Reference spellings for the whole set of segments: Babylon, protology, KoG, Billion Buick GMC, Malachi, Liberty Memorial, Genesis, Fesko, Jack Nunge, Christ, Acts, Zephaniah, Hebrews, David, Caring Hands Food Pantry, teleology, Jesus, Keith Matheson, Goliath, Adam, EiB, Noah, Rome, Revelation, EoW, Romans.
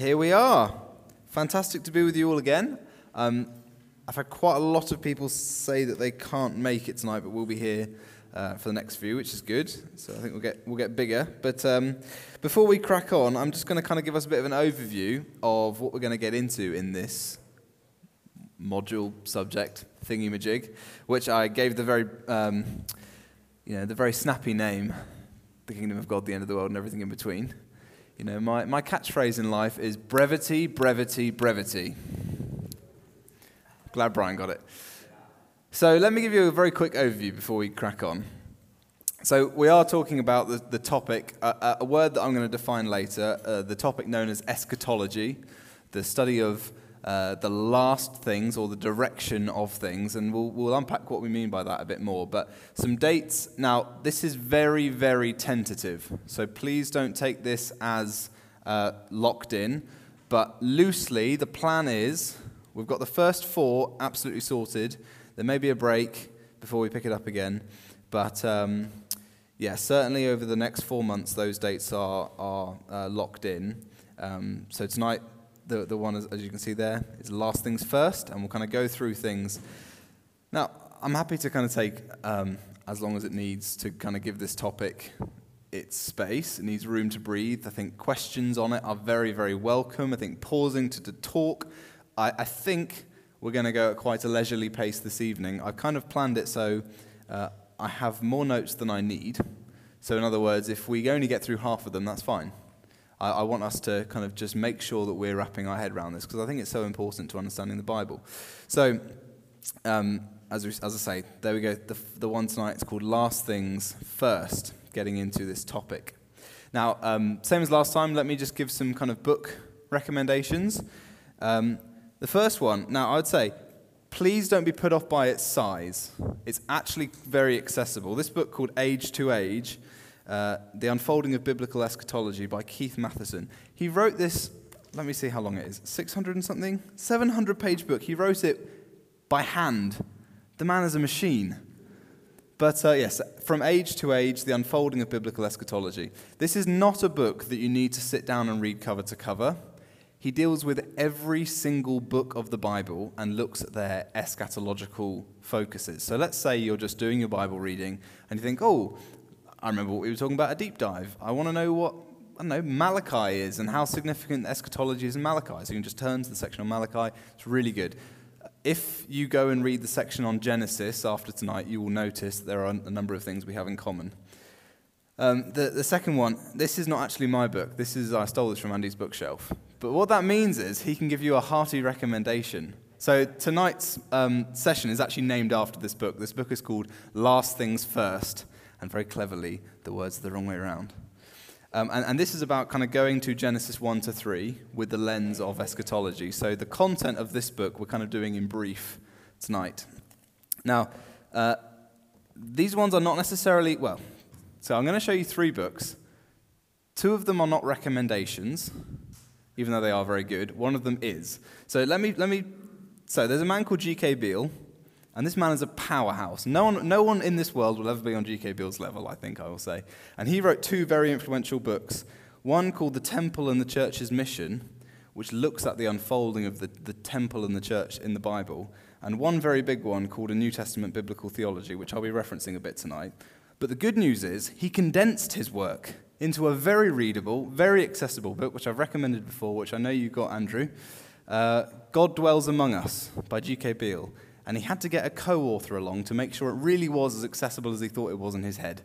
Here we are. Fantastic to be with you all again. I've had quite a lot of people say that they can't make it tonight, but we'll be here for the next few, which is good. So I think we'll get bigger. But before we crack on, I'm just going to kind of give us a bit of an overview of what we're going to get into in this module subject thingy-majig, which I gave the very very snappy name, the Kingdom of God, the End of the World, and everything in between. You know, my catchphrase in life is brevity, brevity, brevity. Glad Brian got it. So let me give you a very quick overview before we crack on. So we are talking about the topic, a word that I'm going to define later, the topic known as eschatology, the study of the last things or the direction of things, and we'll unpack what we mean by that a bit more. But some dates. Now, this is very, very tentative, so please don't take this as locked in. But loosely, the plan is we've got the first four absolutely sorted. There may be a break before we pick it up again, but certainly over the next 4 months, those dates are locked in. So tonight, The one, as you can see there, is Last Things First, and we'll kind of go through things. Now, I'm happy to kind of take as long as it needs to kind of give this topic its space. It needs room to breathe. I think questions on it are very, very welcome. I think pausing to talk. I think we're going to go at quite a leisurely pace this evening. I've kind of planned it so I have more notes than I need. So in other words, if we only get through half of them, that's fine. I want us to kind of just make sure that we're wrapping our head around this, because I think it's so important to understanding the Bible. So, as I say, there we go. The one tonight is called Last Things First, getting into this topic. Now, same as last time, let me just give some kind of book recommendations. The first one, now I would say, please don't be put off by its size. It's actually very accessible. This book called Age to Age, The Unfolding of Biblical Eschatology by Keith Matheson. He wrote this, let me see how long it is, 600 and something? 700-page book. He wrote it by hand. The man is a machine. But yes, From Age to Age, The Unfolding of Biblical Eschatology. This is not a book that you need to sit down and read cover to cover. He deals with every single book of the Bible and looks at their eschatological focuses. So let's say you're just doing your Bible reading and you think, oh, I remember what we were talking about, a deep dive. I want to know what, Malachi is and how significant eschatology is in Malachi. So you can just turn to the section on Malachi. It's really good. If you go and read the section on Genesis after tonight, you will notice there are a number of things we have in common. The second one, this is not actually my book. I stole this from Andy's bookshelf. But what that means is he can give you a hearty recommendation. So tonight's session is actually named after this book. This book is called Last Things First. And very cleverly, the words are the wrong way around. And this is about kind of going to Genesis 1 to 3 with the lens of eschatology. So the content of this book we're kind of doing in brief tonight. Now, these ones are not necessarily, so I'm going to show you three books. Two of them are not recommendations, even though they are very good. One of them is. So so there's a man called G.K. Beale. And this man is a powerhouse. No one in this world will ever be on G.K. Beale's level, I think I will say. And he wrote two very influential books, one called The Temple and the Church's Mission, which looks at the unfolding of the temple and the church in the Bible, and one very big one called A New Testament Biblical Theology, which I'll be referencing a bit tonight. But the good news is he condensed his work into a very readable, very accessible book, which I've recommended before, which I know you got, Andrew, God Dwells Among Us by G.K. Beale. And he had to get a co-author along to make sure it really was as accessible as he thought it was in his head.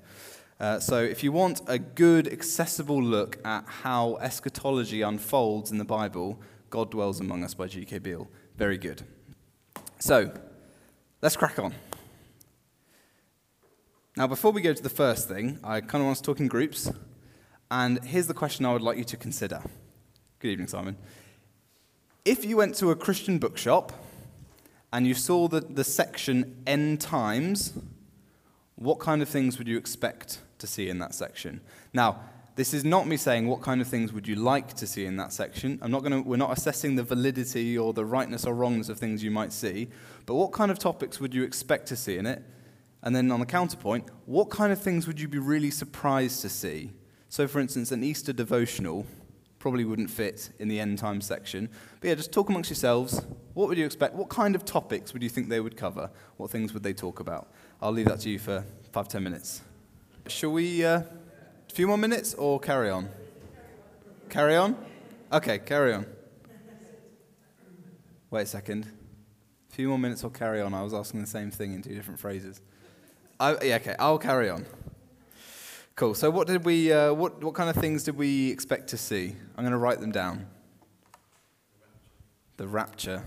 So if you want a good, accessible look at how eschatology unfolds in the Bible, God Dwells Among Us by G.K. Beale. Very good. So, let's crack on. Now, before we go to the first thing, I kind of want to talk in groups. And here's the question I would like you to consider. Good evening, Simon. If you went to a Christian bookshop and you saw the section End Times, what kind of things would you expect to see in that section? Now, this is not me saying what kind of things would you like to see in that section. We're not assessing the validity or the rightness or wrongness of things you might see, but what kind of topics would you expect to see in it? And then on the counterpoint, what kind of things would you be really surprised to see? So, for instance, an Easter devotional probably wouldn't fit in the end time section. But yeah, just talk amongst yourselves. What would you expect? What kind of topics would you think they would cover? What things would they talk about? I'll leave that to you for 5-10 minutes. Shall we, a few more minutes or carry on? Carry on? Okay, carry on. Wait a second. A few more minutes or carry on. I was asking the same thing in two different phrases. Yeah, okay, I'll carry on. Cool. So what did we? What kind of things did we expect to see? I'm going to write them down. The rapture.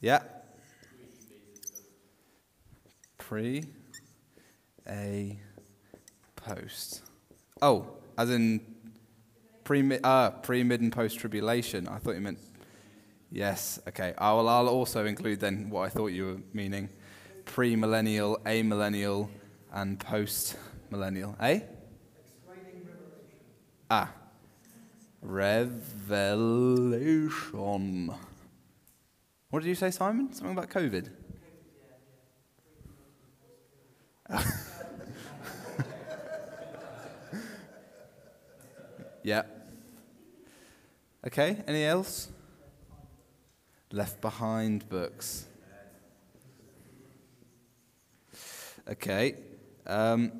Yeah. Pre, a, post. Oh, as in pre, mid, and post tribulation. I thought you meant. Yes. Okay. I'll also include then what I thought you were meaning. Pre-millennial, amillennial, and post-millennial. Eh? Explaining Revelation. Ah. Revelation. What did you say, Simon? Something about COVID? Yeah. Okay, any else? Left Behind books. Okay. Oh,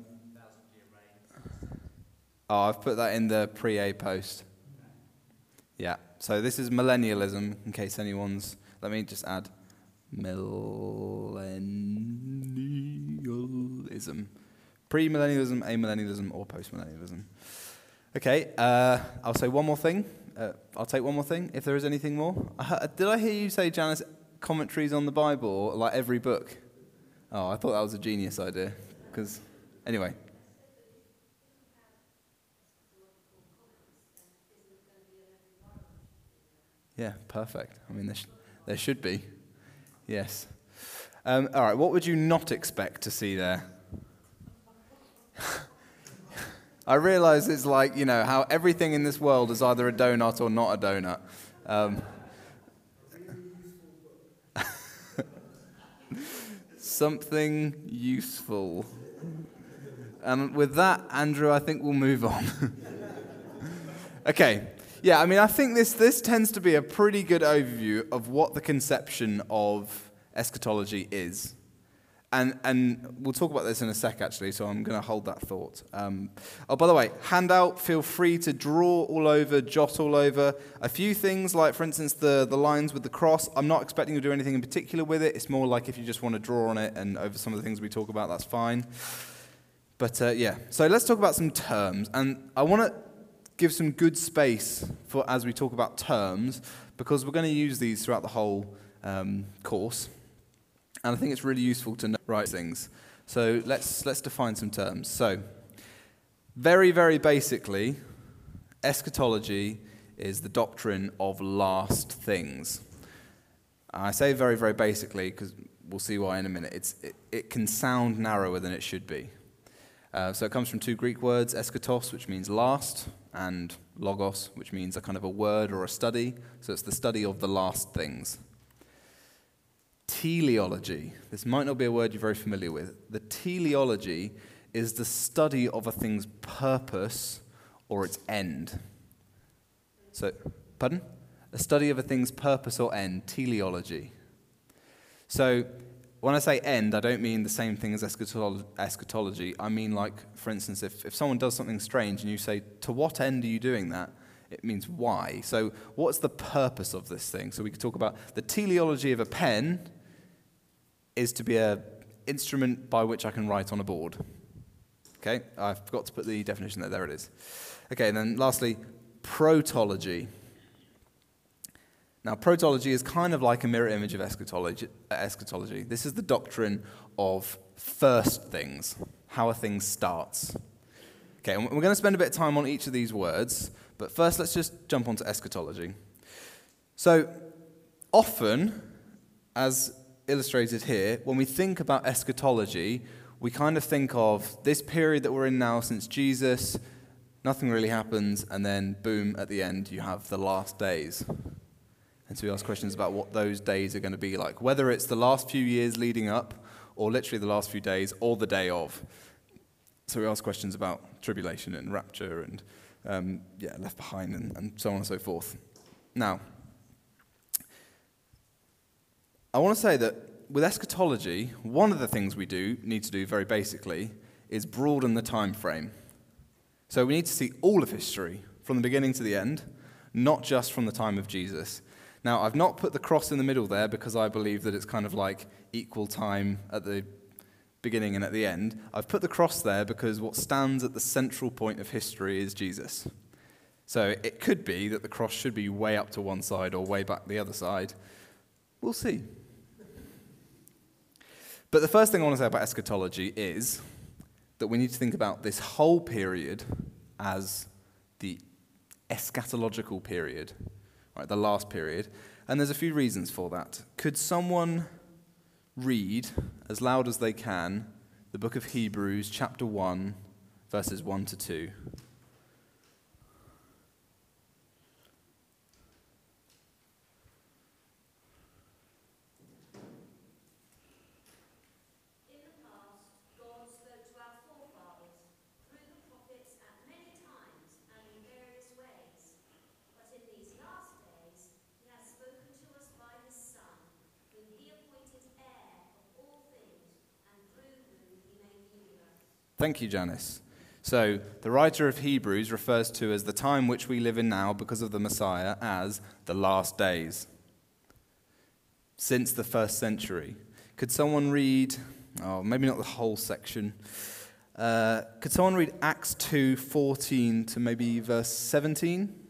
I've put that in the pre-A post. Yeah. So this is millennialism, in case anyone's... Let me just add millennialism. Pre-millennialism, amillennialism, or post-millennialism. Okay. I'll say one more thing. I'll take one more thing, if there is anything more. Did I hear you say, Janice, commentaries on the Bible, or like every book? Oh, I thought that was a genius idea, because, anyway. Yeah, perfect. I mean, there should be. Yes. All right, what would you not expect to see there? I realize it's like, you know, how everything in this world is either a donut or not a donut. Something useful. And with that, Andrew, I think we'll move on. Okay. Yeah, I mean, I think this tends to be a pretty good overview of what the conception of eschatology is. And we'll talk about this in a sec, actually, so I'm going to hold that thought. Oh, by the way, handout, feel free to draw all over, jot all over. A few things, like, for instance, the lines with the cross. I'm not expecting you to do anything in particular with it. It's more like if you just want to draw on it and over some of the things we talk about, that's fine. But, yeah, so let's talk about some terms. And I want to give some good space for as we talk about terms, because we're going to use these throughout the whole course. And I think it's really useful to know right things. So let's define some terms. So very, very basically, eschatology is the doctrine of last things. I say very, very basically because we'll see why in a minute. It can sound narrower than it should be. So it comes from two Greek words, eschatos, which means last, and logos, which means a kind of a word or a study. So it's the study of the last things. Teleology. This might not be a word you're very familiar with. The teleology is the study of a thing's purpose or its end. So, pardon? A study of a thing's purpose or end, teleology. So, when I say end, I don't mean the same thing as eschatology. I mean, like, for instance, if someone does something strange and you say, to what end are you doing that? It means why. So what's the purpose of this thing? So we could talk about the teleology of a pen is to be an instrument by which I can write on a board. Okay, I forgot to put the definition there. There it is. Okay, and then lastly, protology. Now, protology is kind of like a mirror image of eschatology. This is the doctrine of first things, how a thing starts. Okay, and we're going to spend a bit of time on each of these words. But first, let's just jump onto eschatology. So, often, as illustrated here, when we think about eschatology, we kind of think of this period that we're in now since Jesus, nothing really happens, and then, boom, at the end, you have the last days. And so we ask questions about what those days are going to be like, whether it's the last few years leading up, or literally the last few days, or the day of. So we asked questions about tribulation and rapture and left behind and so on and so forth. Now, I want to say that with eschatology, one of the things we need to do very basically is broaden the time frame. So we need to see all of history from the beginning to the end, not just from the time of Jesus. Now, I've not put the cross in the middle there because I believe that it's kind of like equal time at the beginning and at the end. I've put the cross there because what stands at the central point of history is Jesus. So it could be that the cross should be way up to one side or way back the other side. We'll see. But the first thing I want to say about eschatology is that we need to think about this whole period as the eschatological period, right, the last period. And there's a few reasons for that. Could someone read, as loud as they can, the book of Hebrews, chapter 1, verses 1 to 2? Thank you, Janice. So, the writer of Hebrews refers to as the time which we live in now because of the Messiah as the last days, since the first century. Could someone read, maybe not the whole section, could someone read Acts 2:14 to maybe verse 17?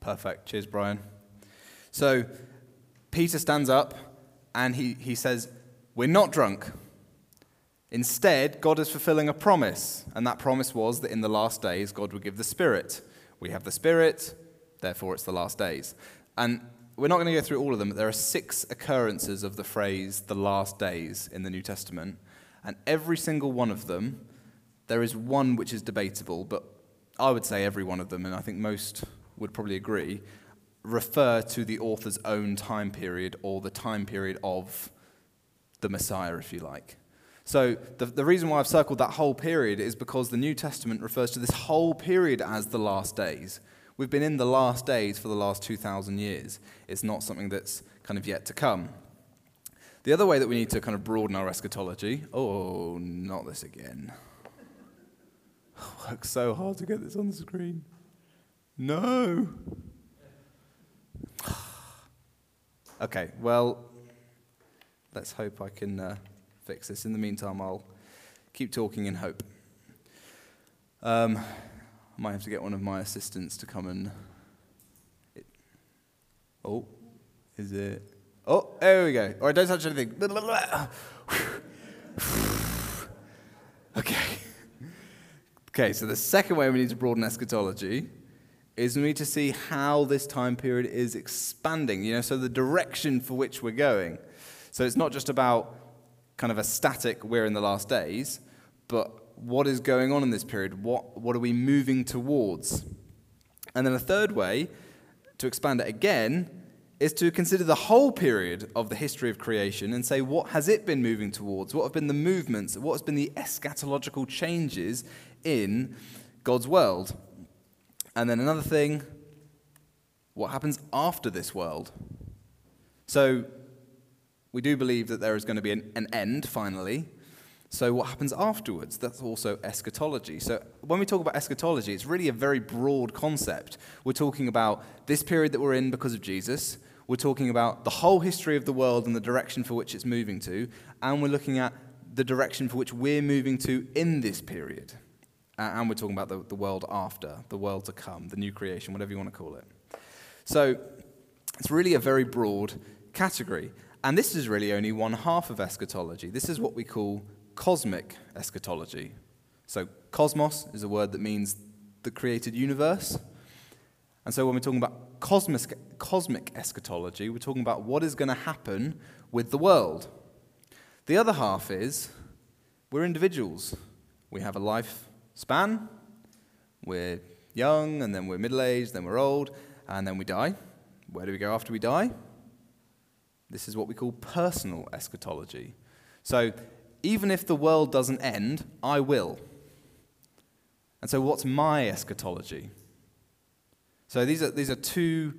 Perfect. Cheers, Brian. So Peter stands up and he says, we're not drunk. Instead, God is fulfilling a promise. And that promise was that in the last days, God would give the Spirit. We have the Spirit, therefore it's the last days. And we're not going to go through all of them, but there are 6 occurrences of the phrase the last days in the New Testament. And every single one of them, there is one which is debatable, but I would say every one of them, and I think most would probably agree, refer to the author's own time period or the time period of the Messiah, if you like. So the reason why I've circled that whole period is because the New Testament refers to this whole period as the last days. We've been in the last days for the last 2,000 years. It's not something that's kind of yet to come. The other way that we need to kind of broaden our eschatology, oh, not this again. I worked so hard to get this on the screen. No. Okay, well, let's hope I can fix this. In the meantime, I'll keep talking in hope. I might have to get one of my assistants to come and... Oh, there we go. All right, don't touch anything. Okay. Okay, so the second way we need to broaden eschatology is we need to see how this time period is expanding, so the direction for which we're going. So it's not just about kind of a static, we're in the last days, but what is going on in this period? What are we moving towards? And then a third way to expand it again is to consider the whole period of the history of creation and say, what has it been moving towards? What have been the movements? What has been the eschatological changes in God's world? And then another thing, what happens after this world? So we do believe that there is going to be an end, finally. So what happens afterwards? That's also eschatology. So when we talk about eschatology, it's really a very broad concept. We're talking about this period that we're in because of Jesus. We're talking about the whole history of the world and the direction for which it's moving to. And we're looking at the direction for which we're moving to in this period. And we're talking about the world after, the world to come, the new creation, whatever you want to call it. So it's really a very broad category. And this is really only one half of eschatology. This is what we call cosmic eschatology. So cosmos is a word that means the created universe. And so when we're talking about cosmic eschatology, we're talking about what is going to happen with the world. The other half is we're individuals. We have a life span, we're young, and then we're middle-aged, then we're old, and then we die. Where do we go after we die? This is what we call personal eschatology. So even if the world doesn't end, I will. And so what's my eschatology? So these are two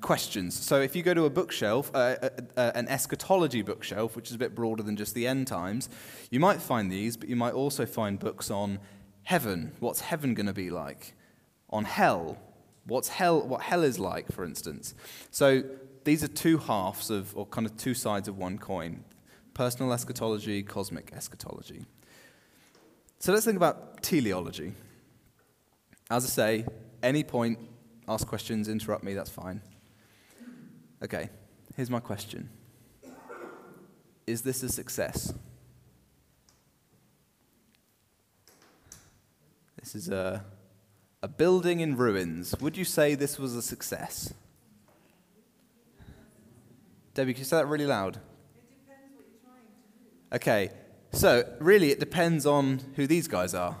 questions. So if you go to a bookshelf, an eschatology bookshelf, which is a bit broader than just the end times, you might find these, but you might also find books on heaven. What's heaven going to be like? On hell. What's hell? What hell is like, for instance. So these are two halves of, or kind of two sides of one coin. Personal eschatology, cosmic eschatology. So let's think about teleology. As I say, any point, ask questions, interrupt me, that's fine. Okay, here's my question. Is this a success? This is a building in ruins. Would you say this was a success? Debbie, can you say that really loud? It depends what you're trying to do. Okay, so really it depends on who these guys are.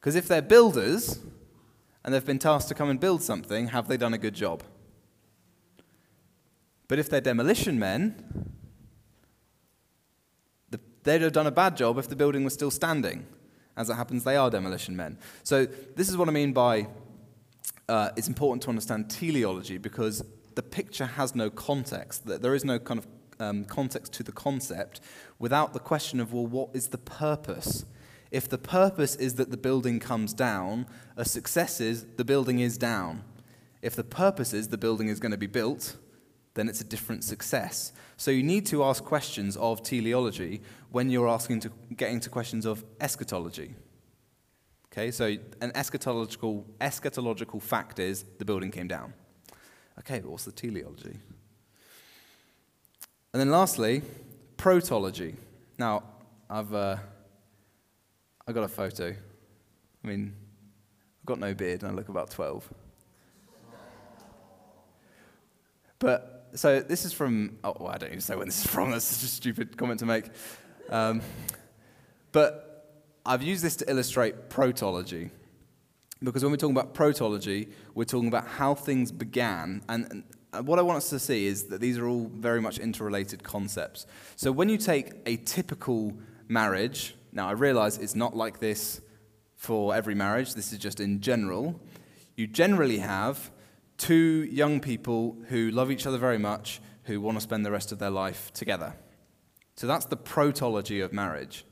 Because if they're builders, and they've been tasked to come and build something, have they done a good job? But if they're demolition men, they'd have done a bad job if the building was still standing. As it happens, they are demolition men. So this is what I mean by it's important to understand teleology, because the picture has no context. There is no kind of context to the concept without the question of, well, what is the purpose? If the purpose is that the building comes down, a success is the building is down. If the purpose is the building is going to be built, then it's a different success. So you need to ask questions of teleology when you're getting to questions of eschatology. Okay, so an eschatological fact is the building came down. Okay, but what's the teleology? And then lastly, protology. Now, I got a photo. I mean, I've got no beard and I look about 12. But, so this is from, I don't even say when this is from, that's such a stupid comment to make. But I've used this to illustrate protology. Because when we're talking about protology, we're talking about how things began. And what I want us to see is that these are all very much interrelated concepts. So when you take a typical marriage, now, I realize it's not like this for every marriage. This is just in general. You generally have two young people who love each other very much, who want to spend the rest of their life together. So that's the protology of marriage.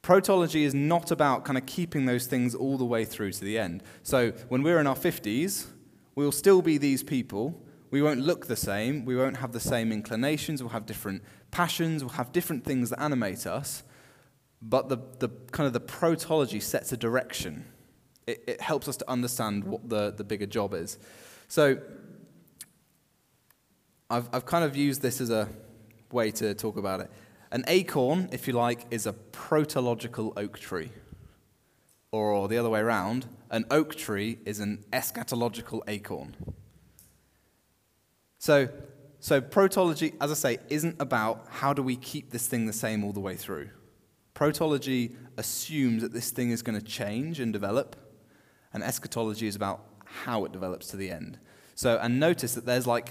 Protology is not about kind of keeping those things all the way through to the end. So when we're in our 50s, we'll still be these people. We won't look the same. We won't have the same inclinations. We'll have different passions. We'll have different things that animate us. But the kind of the protology sets a direction. It helps us to understand what the bigger job is. So I've kind of used this as a way to talk about it. An acorn, if you like, is a protological oak tree. Or the other way around, an oak tree is an eschatological acorn. So protology, as I say, isn't about how do we keep this thing the same all the way through. Protology assumes that this thing is going to change and develop, and eschatology is about how it develops to the end. So, and notice that there's like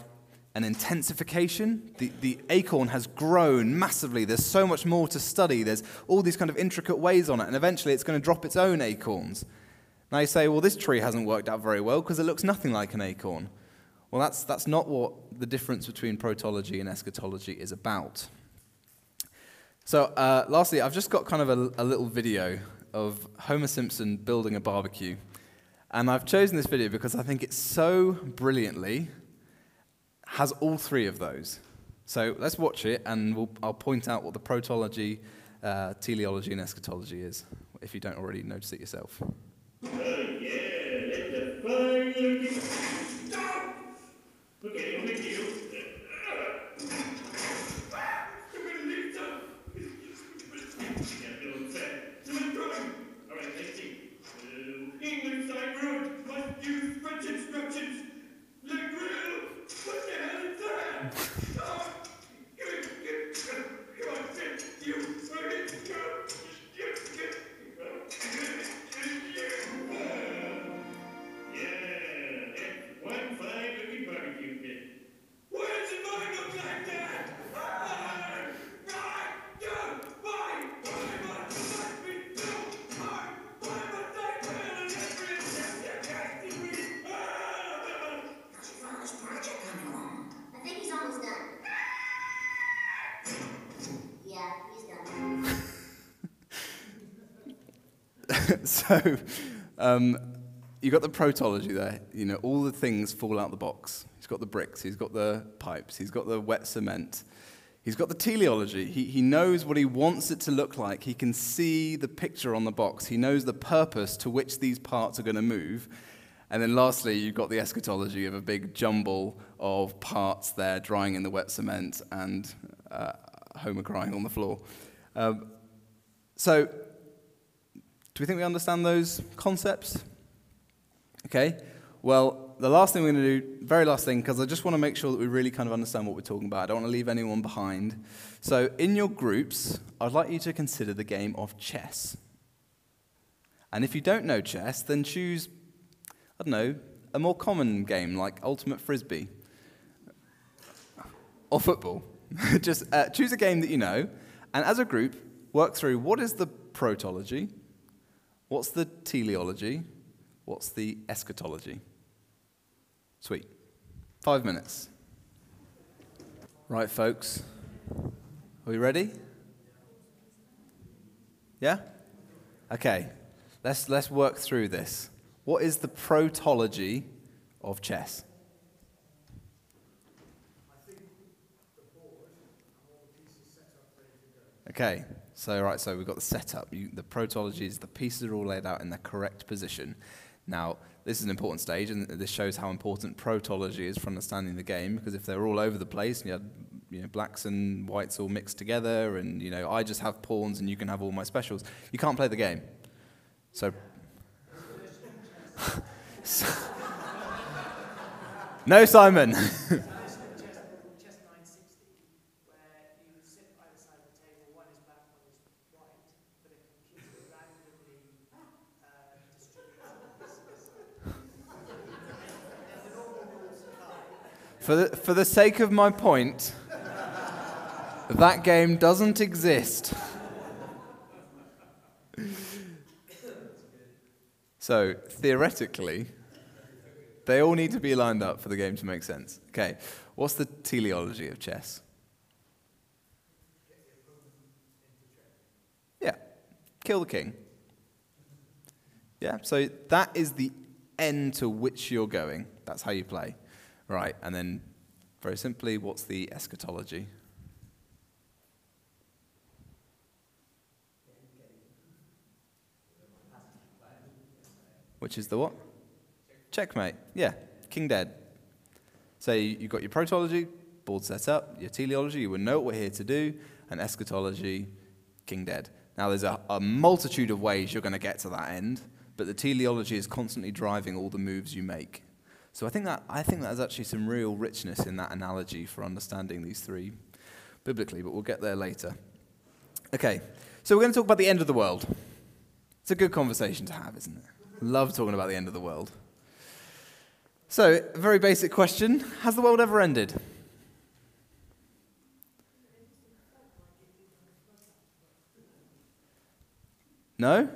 an intensification. The acorn has grown massively. There's so much more to study. There's all these kind of intricate ways on it, and eventually it's going to drop its own acorns. Now you say, well, this tree hasn't worked out very well because it looks nothing like an acorn. Well, that's not what the difference between protology and eschatology is about. So lastly, I've just got kind of a little video of Homer Simpson building a barbecue. And I've chosen this video because I think it so brilliantly has all three of those. So let's watch it, and I'll point out what the protology, teleology, and eschatology is if you don't already notice it yourself. Oh yeah, let the fire stop! Okay, I'll make you. I'm going to leave them. All right, let's see. England side road, must use French instructions. Le grill, what the hell is that? Oh, you are sick, you are sick. So, you've got the protology there. You know, all the things fall out the box. He's got the bricks. He's got the pipes. He's got the wet cement. He's got the teleology. He knows what he wants it to look like. He can see the picture on the box. He knows the purpose to which these parts are going to move. And then lastly, you've got the eschatology of a big jumble of parts there drying in the wet cement and Homer crying on the floor. Do we think we understand those concepts? Okay, well, the last thing we're going to do, very last thing, because I just want to make sure that we really kind of understand what we're talking about. I don't want to leave anyone behind. So in your groups, I'd like you to consider the game of chess. And if you don't know chess, then choose, I don't know, a more common game like Ultimate Frisbee or football. Just choose a game that you know, and as a group, work through what is the protology, what's the teleology? What's the eschatology? Sweet. 5 minutes. Right, folks. Are we ready? Yeah? Okay. Let's work through this. What is the protology of chess? Okay. So we've got the setup. The protology is the pieces are all laid out in the correct position. Now, this is an important stage, and this shows how important protology is for understanding the game, because if they're all over the place, and you had blacks and whites all mixed together, and I just have pawns and you can have all my specials, you can't play the game. So no, Simon. For the sake of my point, that game doesn't exist. So, theoretically, they all need to be lined up for the game to make sense. Okay, what's the teleology of chess? Yeah, kill the king. Yeah, so that is the end to which you're going. That's how you play. Right, and then, very simply, what's the eschatology? Which is the what? Checkmate. Yeah, king dead. So you've got your protology, board set up, your teleology, you will know what we're here to do, and eschatology, king dead. Now, there's a multitude of ways you're going to get to that end, but the teleology is constantly driving all the moves you make. So I think there's actually some real richness in that analogy for understanding these three biblically, but we'll get there later. Okay, so we're going to talk about the end of the world. It's a good conversation to have, isn't it? Love talking about the end of the world. So, a very basic question, has the world ever ended? No?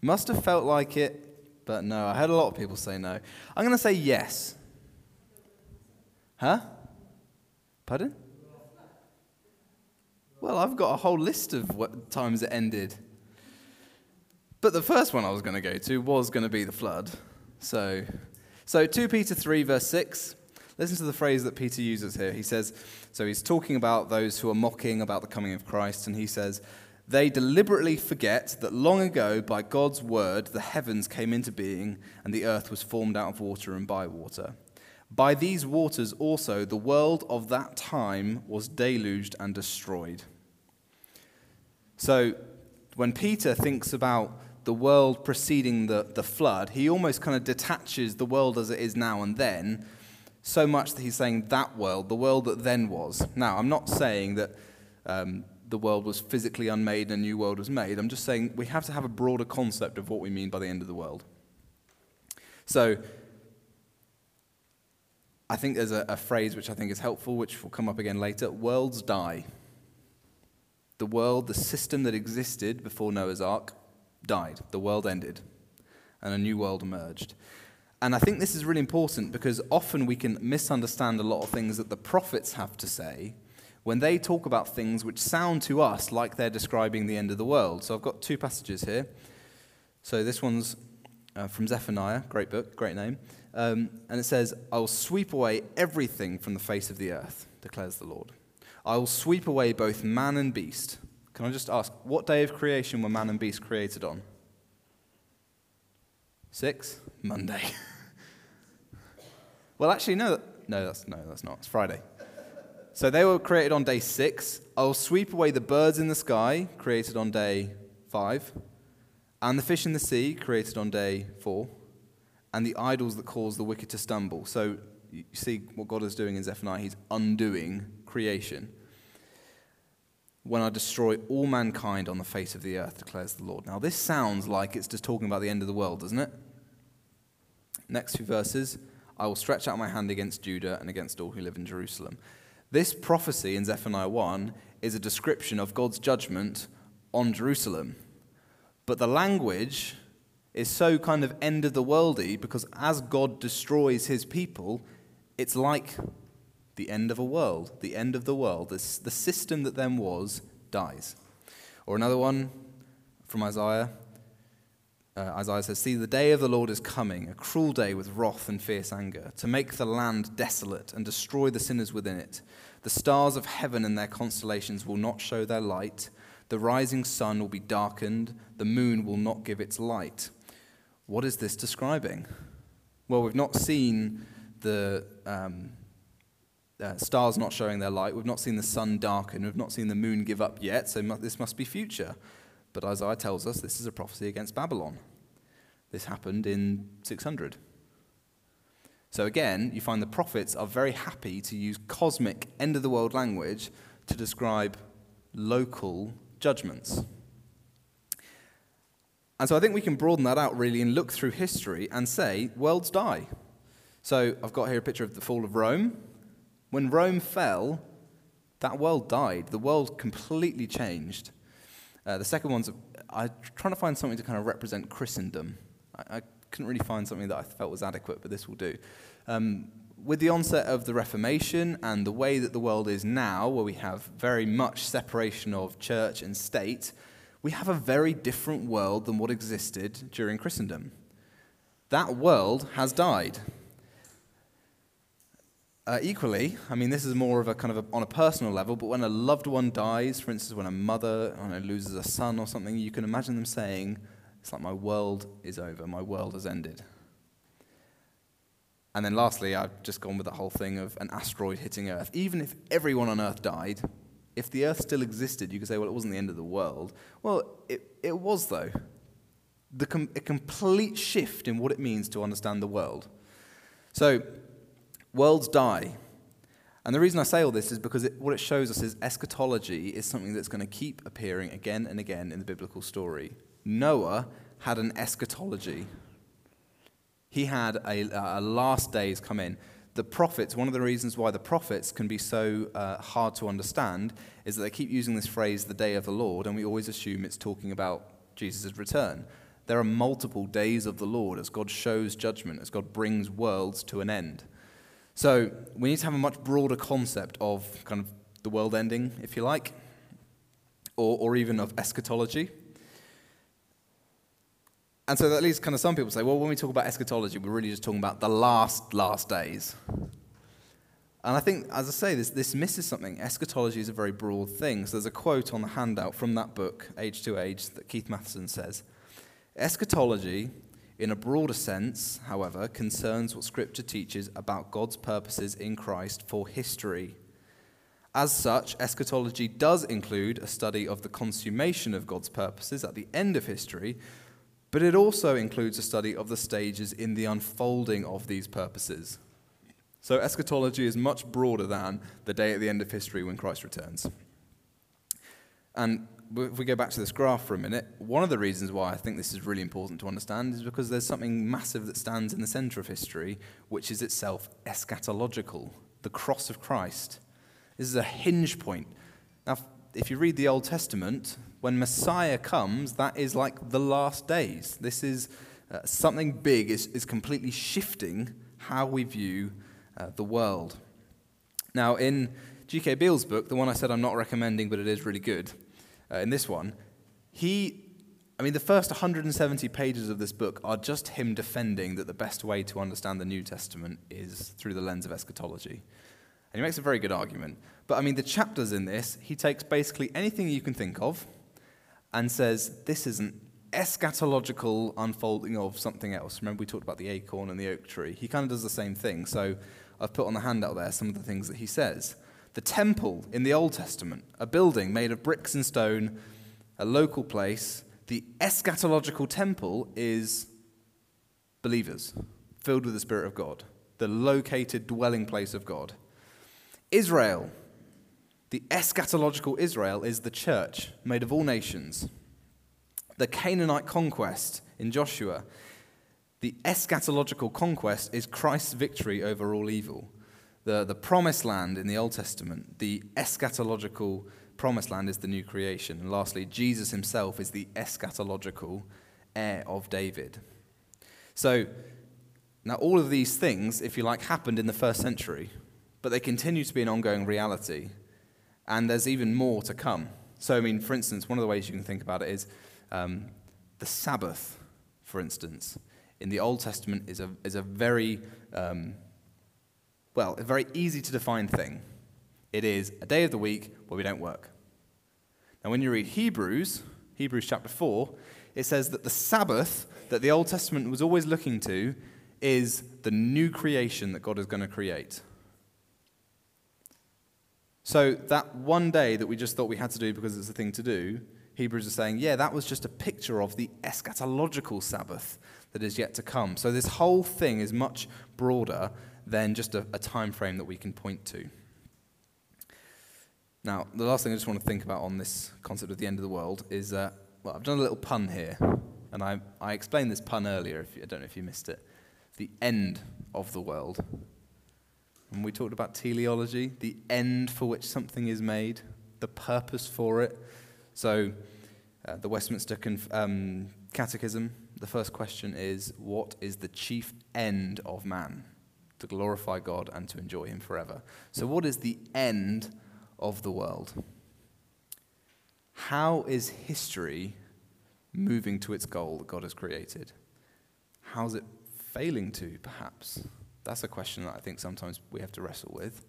Must have felt like it. But no, I heard a lot of people say no. I'm going to say yes. Huh? Pardon? Well, I've got a whole list of what times it ended. But the first one I was going to go to was going to be the flood. So 2 Peter 3, verse 6. Listen to the phrase that Peter uses here. He says, so he's talking about those who are mocking about the coming of Christ, and he says, They deliberately forget that long ago, by God's word, the heavens came into being and the earth was formed out of water and by water. By these waters also the world of that time was deluged and destroyed. So when Peter thinks about the world preceding the flood, he almost kind of detaches the world as it is now and then, so much that he's saying that world, the world that then was. Now, I'm not saying that the world was physically unmade and a new world was made. I'm just saying we have to have a broader concept of what we mean by the end of the world. So I think there's a phrase which I think is helpful, which will come up again later. Worlds die. The world, the system that existed before Noah's Ark, died. The world ended, and a new world emerged. And I think this is really important because often we can misunderstand a lot of things that the prophets have to say when they talk about things which sound to us like they're describing the end of the world. So I've got two passages here. So this one's from Zephaniah, great book, great name. And it says, "I will sweep away everything from the face of the earth, declares the Lord. I will sweep away both man and beast." Can I just ask, what day of creation were man and beast created on? 6? Monday. Well, actually, no, that's not. It's Friday. So they were created on day 6. I'll sweep away the birds in the sky, created on day 5, and the fish in the sea, created on day 4, and the idols that cause the wicked to stumble. So you see what God is doing in Zephaniah. He's undoing creation. "When I destroy all mankind on the face of the earth, declares the Lord." Now this sounds like it's just talking about the end of the world, doesn't it? Next few verses, "I will stretch out my hand against Judah and against all who live in Jerusalem." This prophecy in Zephaniah 1 is a description of God's judgment on Jerusalem. But the language is so kind of end of the worldy because as God destroys his people, it's like the end of a world, the end of the world. This, the system that then was, dies. Or another one from Isaiah. Isaiah says, "See, the day of the Lord is coming, a cruel day with wrath and fierce anger, to make the land desolate and destroy the sinners within it. The stars of heaven and their constellations will not show their light. The rising sun will be darkened. The moon will not give its light." What is this describing? Well, we've not seen the stars not showing their light. We've not seen the sun darken. We've not seen the moon give up yet, so this must be future. But Isaiah tells us this is a prophecy against Babylon. This happened in 600. So again, you find the prophets are very happy to use cosmic, end-of-the-world language to describe local judgments. And so I think we can broaden that out, really, and look through history and say, worlds die. So I've got here a picture of the fall of Rome. When Rome fell, that world died. The world completely changed. The second one's, I'm trying to find something to kind of represent Christendom. I couldn't really find something that I felt was adequate, but this will do. With the onset of the Reformation and the way that the world is now, where we have very much separation of church and state, we have a very different world than what existed during Christendom. That world has died. Equally, I mean, this is more of a kind of on a personal level, but when a loved one dies, for instance, when a mother loses a son or something, you can imagine them saying, it's like, my world is over, my world has ended. And then lastly, I've just gone with the whole thing of an asteroid hitting Earth. Even if everyone on Earth died, if the Earth still existed, you could say, well, it wasn't the end of the world. Well, it was, though. A complete shift in what it means to understand the world. So worlds die. And the reason I say all this is because what it shows us is eschatology is something that's going to keep appearing again and again in the biblical story. Noah had an eschatology. He had a last days come in. The prophets, one of the reasons why the prophets can be so hard to understand is that they keep using this phrase, the day of the Lord, and we always assume it's talking about Jesus' return. There are multiple days of the Lord as God shows judgment, as God brings worlds to an end. So we need to have a much broader concept of kind of the world ending, if you like, or even of eschatology. And so that leads kind of some people say, well, when we talk about eschatology, we're really just talking about the last days. And I think, as I say, this misses something. Eschatology is a very broad thing. So there's a quote on the handout from that book, Age to Age, that Keith Matheson says, "Eschatology, in a broader sense, however, concerns what Scripture teaches about God's purposes in Christ for history. As such, eschatology does include a study of the consummation of God's purposes at the end of history, but it also includes a study of the stages in the unfolding of these purposes." So eschatology is much broader than the day at the end of history when Christ returns. And if we go back to this graph for a minute, one of the reasons why I think this is really important to understand is because there's something massive that stands in the center of history, which is itself eschatological, the cross of Christ. This is a hinge point. Now, if you read the Old Testament, when Messiah comes, that is like the last days. This is something big is completely shifting how we view the world. Now, in G.K. Beale's book, the one I said I'm not recommending, but it is really good, in this one, the first 170 pages of this book are just him defending that the best way to understand the New Testament is through the lens of eschatology. And he makes a very good argument. But, the chapters in this, he takes basically anything you can think of and says, this is an eschatological unfolding of something else. Remember, we talked about the acorn and the oak tree. He kind of does the same thing. So I've put on the handout there some of the things that he says. The temple in the Old Testament, a building made of bricks and stone, a local place. The eschatological temple is believers, filled with the Spirit of God, the located dwelling place of God. Israel, the eschatological Israel is the church made of all nations. The Canaanite conquest in Joshua, the eschatological conquest is Christ's victory over all evil. The promised land in the Old Testament, the eschatological promised land is the new creation. And lastly, Jesus himself is the eschatological heir of David. So, now all of these things, if you like, happened in the first century, but they continue to be an ongoing reality, and there's even more to come. So, for instance, one of the ways you can think about it is the Sabbath, for instance, in the Old Testament is a very, a very easy to define thing. It is a day of the week where we don't work. Now, when you read Hebrews chapter 4, it says that the Sabbath that the Old Testament was always looking to is the new creation that God is going to create. So that one day that we just thought we had to do because it's a thing to do, Hebrews are saying, yeah, that was just a picture of the eschatological Sabbath that is yet to come. So this whole thing is much broader than just a time frame that we can point to. Now, the last thing I just want to think about on this concept of the end of the world is, I've done a little pun here, and I explained this pun earlier, I don't know if you missed it, the end of the world. And we talked about teleology, the end for which something is made, the purpose for it. So the Westminster Catechism, the first question is, what is the chief end of man? To glorify God and to enjoy him forever. So what is the end of the world? How is history moving to its goal that God has created? How is it failing to, perhaps? That's a question that I think sometimes we have to wrestle with.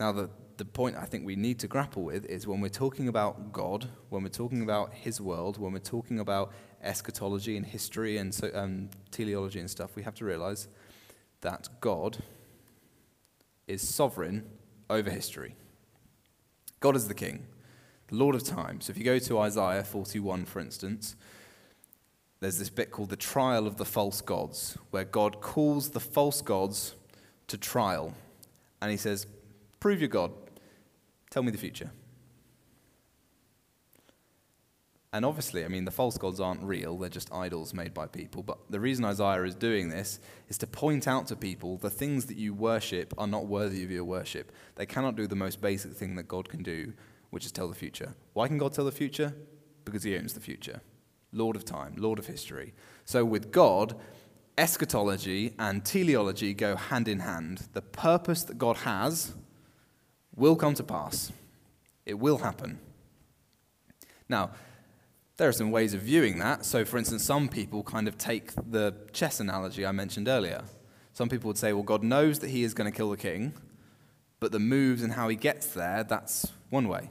Now, the point I think we need to grapple with is when we're talking about God, when we're talking about his world, when we're talking about eschatology and history and teleology and stuff, we have to realize that God is sovereign over history. God is the king, the Lord of time. So if you go to Isaiah 41, for instance, there's this bit called the trial of the false gods, where God calls the false gods to trial. And he says, prove your God. Tell me the future. And obviously, the false gods aren't real. They're just idols made by people. But the reason Isaiah is doing this is to point out to people the things that you worship are not worthy of your worship. They cannot do the most basic thing that God can do, which is tell the future. Why can God tell the future? Because he owns the future. Lord of time, Lord of history. So with God, eschatology and teleology go hand in hand. The purpose that God has will come to pass. It will happen. Now, there are some ways of viewing that. So, for instance, some people kind of take the chess analogy I mentioned earlier. Some people would say, well, God knows that he is going to kill the king, but the moves and how he gets there, that's one way.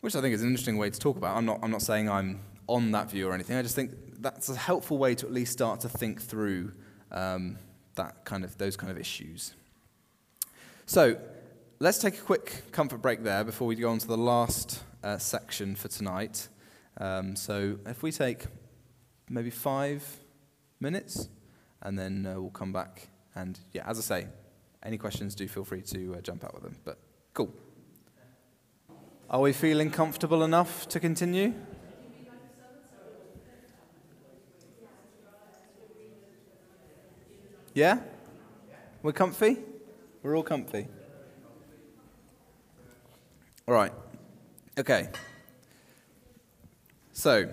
Which I think is an interesting way to talk about. I'm not saying I'm on that view or anything. I just think that's a helpful way to at least start to think through those kind of issues. So let's take a quick comfort break there before we go on to the last section for tonight. So if we take maybe 5 minutes, and then we'll come back. And yeah, as I say, any questions, do feel free to jump out with them. But cool. Are we feeling comfortable enough to continue? Yeah? We're comfy? We're all comfy. All right. Okay. So,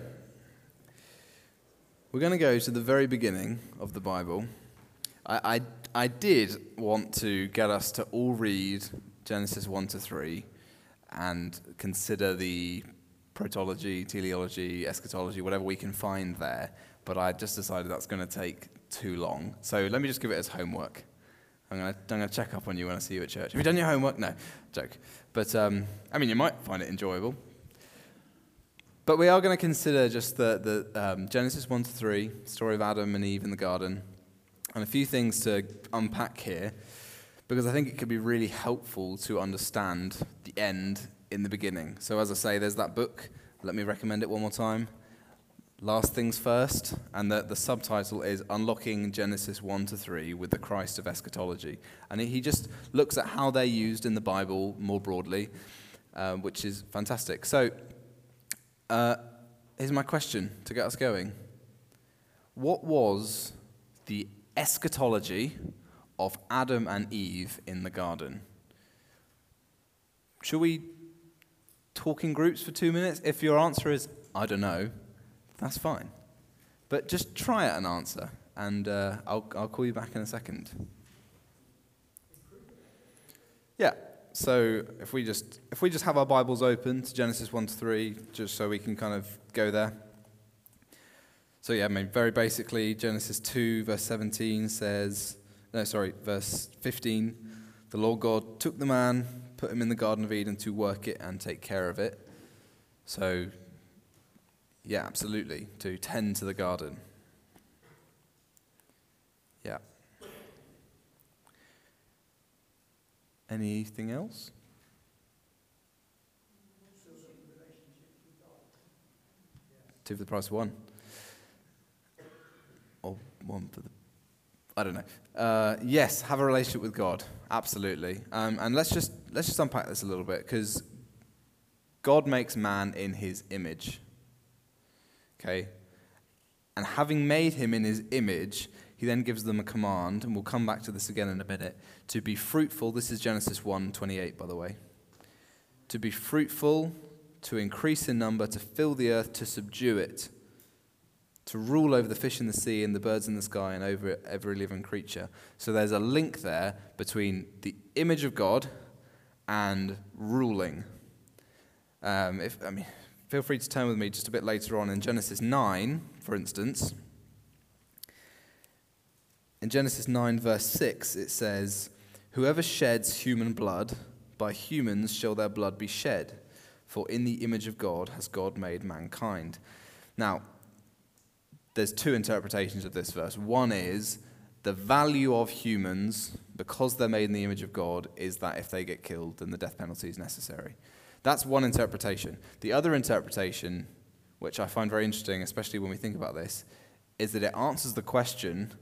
we're going to go to the very beginning of the Bible. I did want to get us to all read Genesis 1-3. And consider the protology, teleology, eschatology, whatever we can find there. But I just decided that's going to take too long. So let me just give it as homework. I'm going to check up on you when I see you at church. Have you done your homework? No, joke. But I mean, you might find it enjoyable. But we are going to consider just the Genesis 1-3, story of Adam and Eve in the garden, and a few things to unpack here. Because I think it could be really helpful to understand the end in the beginning. So as I say, there's that book. Let me recommend it one more time. Last Things First. And the subtitle is Unlocking Genesis 1-3 with the Christ of Eschatology. And he just looks at how they're used in the Bible more broadly, which is fantastic. So here's my question to get us going. What was the eschatology of Adam and Eve in the garden? Should we talk in groups for 2 minutes? If your answer is, I don't know, that's fine. But just try out an answer, and I'll call you back in a second. Yeah, so if we just have our Bibles open to Genesis 1-3, just so we can kind of go there. So yeah, I mean, very basically, Genesis 2, verse 17 says... No, sorry, verse 15, the Lord God took the man, put him in the Garden of Eden to work it and take care of it. So, yeah, absolutely, to tend to the garden. Yeah. Anything else? Two for the price of one. Or one for the... I don't know. Yes, have a relationship with God, absolutely. And let's just unpack this a little bit, because God makes man in his image, okay? And having made him in his image, he then gives them a command, and we'll come back to this again in a minute, to be fruitful. This is Genesis 1:28, by the way. To be fruitful, to increase in number, to fill the earth, to subdue it, to rule over the fish in the sea and the birds in the sky and over every living creature. So there's a link there between the image of God and ruling. Feel free to turn with me just a bit later on in Genesis 9, for instance. In Genesis 9, verse 6, it says, "Whoever sheds human blood, by humans shall their blood be shed, for in the image of God has God made mankind." Now, there's two interpretations of this verse. One is the value of humans, because they're made in the image of God, is that if they get killed, then the death penalty is necessary. That's one interpretation. The other interpretation, which I find very interesting, especially when we think about this, is that it answers the question,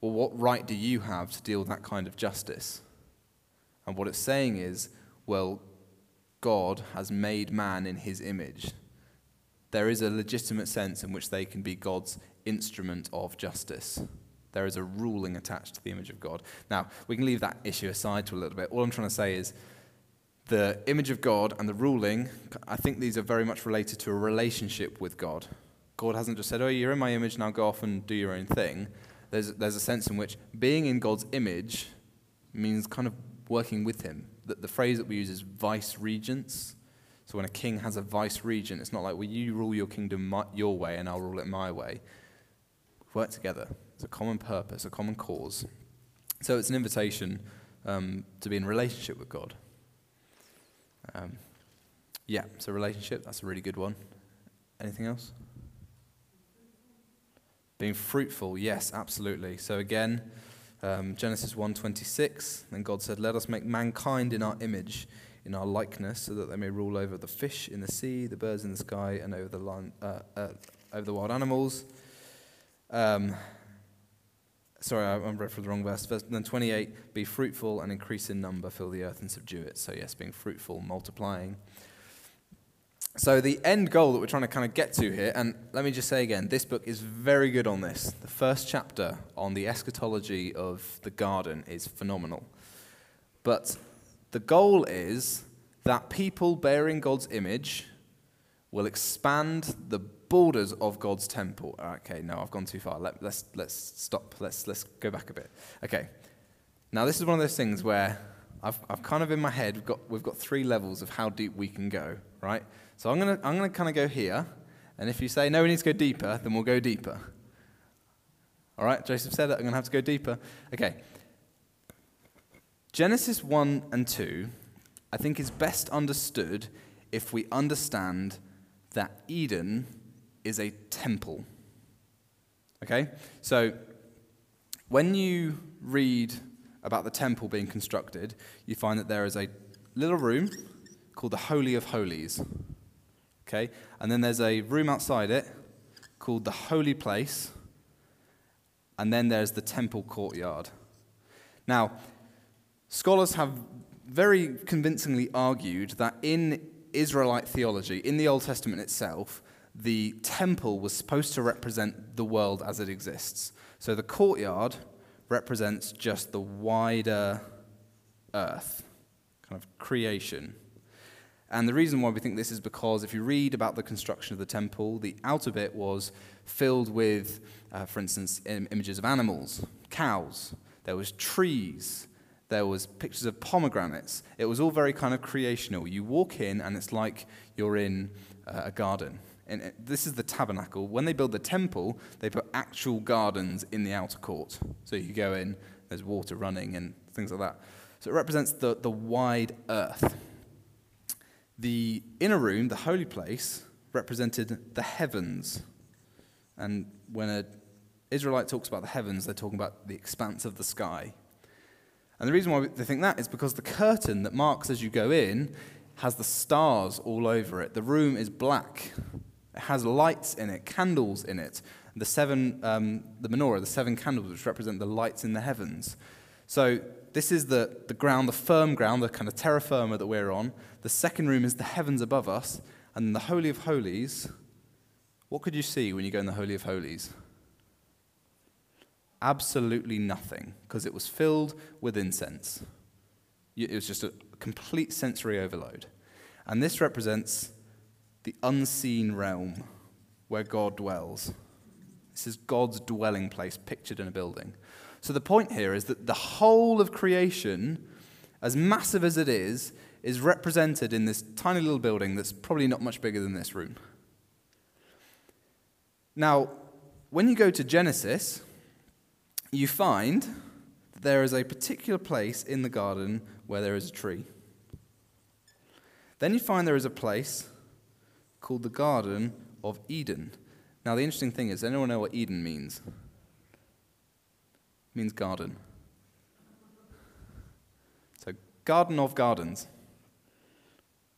well, what right do you have to deal with that kind of justice? And what it's saying is, well, God has made man in his image. There is a legitimate sense in which they can be God's instrument of justice. There is a ruling attached to the image of God. Now, we can leave that issue aside to a little bit. All I'm trying to say is the image of God and the ruling, I think these are very much related to a relationship with God. God hasn't just said, oh, you're in my image, now go off and do your own thing. There's a sense in which being in God's image means kind of working with him. The phrase that we use is vice regents. So when a king has a vice-regent, it's not like, well, you rule your kingdom your way and I'll rule it my way. We work together. It's It's a common purpose, a common cause. So it's an invitation to be in relationship with God. Yeah, so relationship, that's a really good one. Anything else? Being fruitful, yes, absolutely. So again, Genesis 1:26, then God said, "Let us make mankind in our image, in our likeness, so that they may rule over the fish in the sea, the birds in the sky, and over the wild animals." Sorry, I read from the wrong verse. Then 28, "Be fruitful and increase in number, fill the earth and subdue it." So yes, being fruitful, multiplying. So the end goal that we're trying to kind of get to here, and let me just say again, this book is very good on this. The first chapter on the eschatology of the garden is phenomenal. But the goal is that people bearing God's image will expand the borders of God's temple. Okay, no, I've gone too far. Let's stop. Let's go back a bit. Okay, now this is one of those things where I've kind of in my head we've got three levels of how deep we can go, right? So I'm gonna kind of go here, and if you say, no, we need to go deeper, then we'll go deeper. All right, Joseph said it, I'm going to have to go deeper. Okay. Genesis 1 and 2, I think, is best understood if we understand that Eden is a temple. Okay? So when you read about the temple being constructed, you find that there is a little room called the Holy of Holies. Okay, and then there's a room outside it called the Holy Place, and then there's the temple courtyard. Now, scholars have very convincingly argued that in Israelite theology, in the Old Testament itself, the temple was supposed to represent the world as it exists. So the courtyard represents just the wider earth, kind of creation. And the reason why we think this is because if you read about the construction of the temple, the outer bit was filled with, for instance, images of animals, cows. There was trees. There was pictures of pomegranates. It was all very kind of creational. You walk in, and it's like you're in a garden. And this is the tabernacle. When they build the temple, they put actual gardens in the outer court. So you go in, there's water running and things like that. So it represents the wide earth. The inner room, the holy place, represented the heavens. And when an Israelite talks about the heavens, they're talking about the expanse of the sky. And the reason why they think that is because the curtain that marks as you go in has the stars all over it. The room is black. It has lights in it, candles in it. The menorah, the seven candles, which represent the lights in the heavens. So this is the ground, the firm ground, the kind of terra firma that we're on. The second room is the heavens above us, and the Holy of Holies. What could you see when you go in the Holy of Holies? Absolutely nothing, because it was filled with incense. It was just a complete sensory overload. And this represents the unseen realm where God dwells. This is God's dwelling place pictured in a building. So the point here is that the whole of creation, as massive as it is represented in this tiny little building that's probably not much bigger than this room. Now, when you go to Genesis, you find that there is a particular place in the garden where there is a tree. Then you find there is a place called the Garden of Eden. Now, the interesting thing is, anyone know what Eden means? Means garden. So, Garden of Gardens,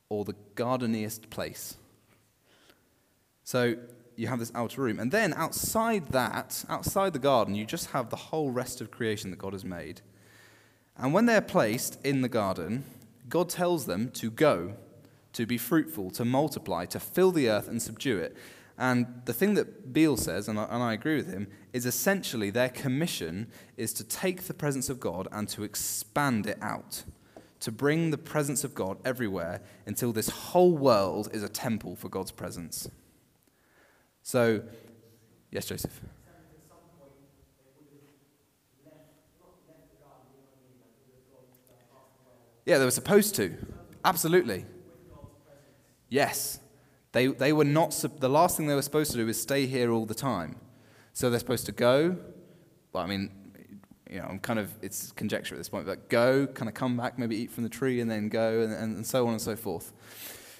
or the gardeniest place. So, you have this outer room. And then outside that, outside the garden, you just have the whole rest of creation that God has made. And when they're placed in the garden, God tells them to go, to be fruitful, to multiply, to fill the earth and subdue it. And the thing that Beale says, and I agree with him, is essentially their commission is to take the presence of God and to expand it out, to bring the presence of God everywhere until this whole world is a temple for God's presence. So, yes, Joseph? Yeah, they were supposed to. Absolutely. Yes. They were not, the last thing they were supposed to do is stay here all the time. So they're supposed to go, I mean, you know, I'm kind of, it's conjecture at this point, but go, kind of come back, maybe eat from the tree and then go, and so on and so forth.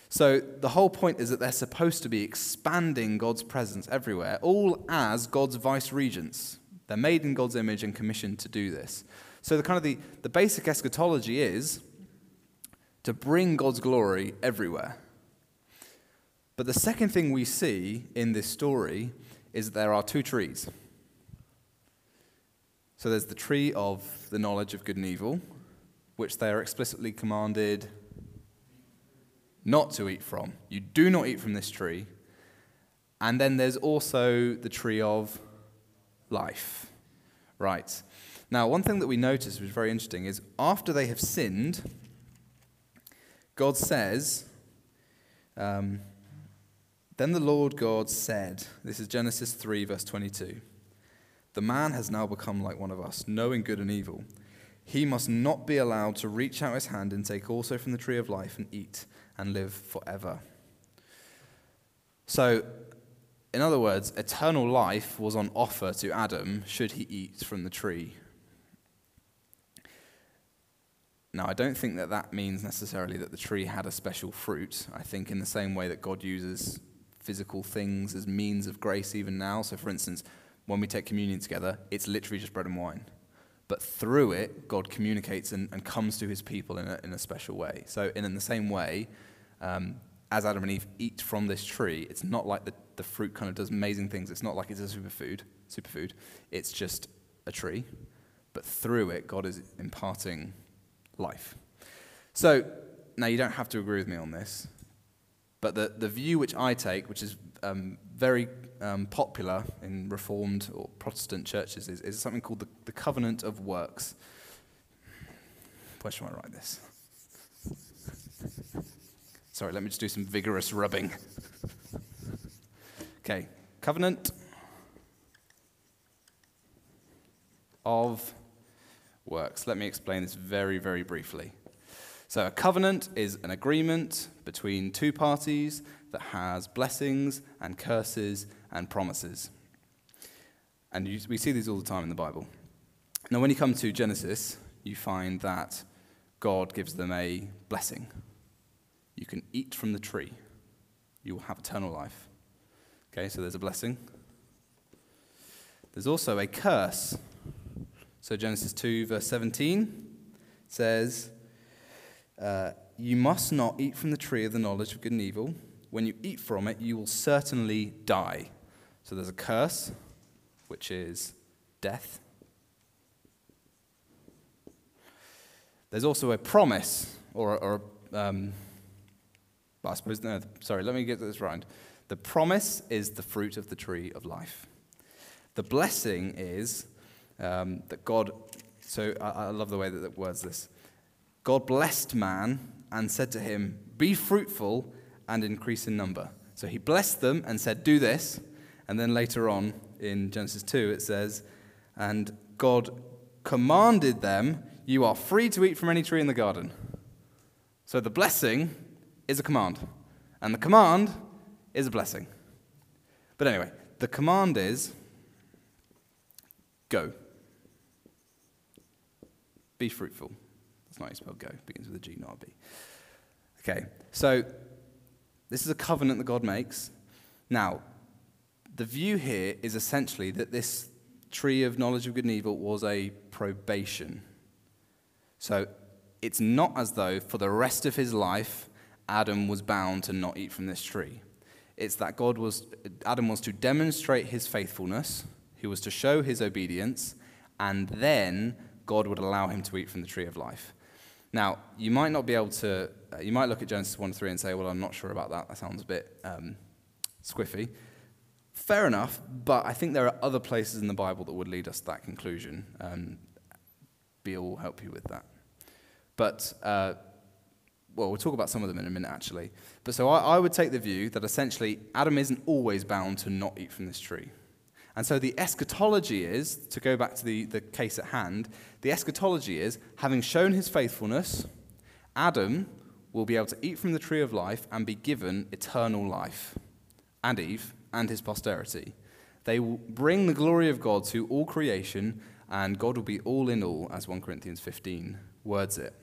So the whole point is that they're supposed to be expanding God's presence everywhere, all as God's vice-regents. They're made in God's image and commissioned to do this. So the kind of the basic eschatology is to bring God's glory everywhere. But the second thing we see in this story is that there are two trees. So there's the tree of the knowledge of good and evil, which they are explicitly commanded not to eat from. You do not eat from this tree. And then there's also the tree of life. Right. Now, one thing that we notice, which is very interesting, is after they have sinned, God says, then the Lord God said, this is Genesis 3, verse 22, the man has now become like one of us, knowing good and evil. He must not be allowed to reach out his hand and take also from the tree of life and eat and live forever. So, in other words, eternal life was on offer to Adam should he eat from the tree. Now, I don't think that that means necessarily that the tree had a special fruit. I think in the same way that God uses physical things as means of grace even now. So, for instance, when we take communion together, it's literally just bread and wine. But through it, God communicates and comes to his people in a special way. So in the same way, as Adam and Eve eat from this tree, it's not like the fruit kind of does amazing things. It's not like it's a superfood. It's just a tree. But through it, God is imparting life. So, now you don't have to agree with me on this, but the view which I take, which is very popular in Reformed or Protestant churches, is something called the covenant of works. Where should I write this? Sorry, let me just do some vigorous rubbing. Okay, covenant of works. Let me explain this very, very briefly. So a covenant is an agreement between two parties that has blessings and curses and promises. And we see these all the time in the Bible. Now, when you come to Genesis, you find that God gives them a blessing. You can eat from the tree. You will have eternal life. Okay, so there's a blessing. There's also a curse. So Genesis 2, verse 17 says, you must not eat from the tree of the knowledge of good and evil. When you eat from it, you will certainly die. So there's a curse, which is death. There's also a promise, let me get this right. The promise is the fruit of the tree of life. The blessing is that God, so I love the way that it words this. God blessed man and said to him, be fruitful and increase in number. So he blessed them and said, do this. And then later on in Genesis 2, it says, and God commanded them, you are free to eat from any tree in the garden. So the blessing is a command, and the command is a blessing. But anyway, the command is, go. Be fruitful. It's not how you spell go. It begins with a G, not a B. Okay, so this is a covenant that God makes. Now, the view here is essentially that this tree of knowledge of good and evil was a probation. So it's not as though for the rest of his life, Adam was bound to not eat from this tree. It's that Adam was to demonstrate his faithfulness, he was to show his obedience, and then God would allow him to eat from the tree of life. Now, you might not be able to, you might look at Genesis 1-3 and say, well, I'm not sure about that. That sounds a bit squiffy. Fair enough, but I think there are other places in the Bible that would lead us to that conclusion. Beale will help you with that. But, we'll talk about some of them in a minute, actually. But so I would take the view that essentially Adam isn't always bound to not eat from this tree. And so the eschatology is, to go back to the case at hand, the eschatology is, having shown his faithfulness, Adam will be able to eat from the tree of life and be given eternal life, and Eve, and his posterity. They will bring the glory of God to all creation, and God will be all in all, as 1 Corinthians 15 words it.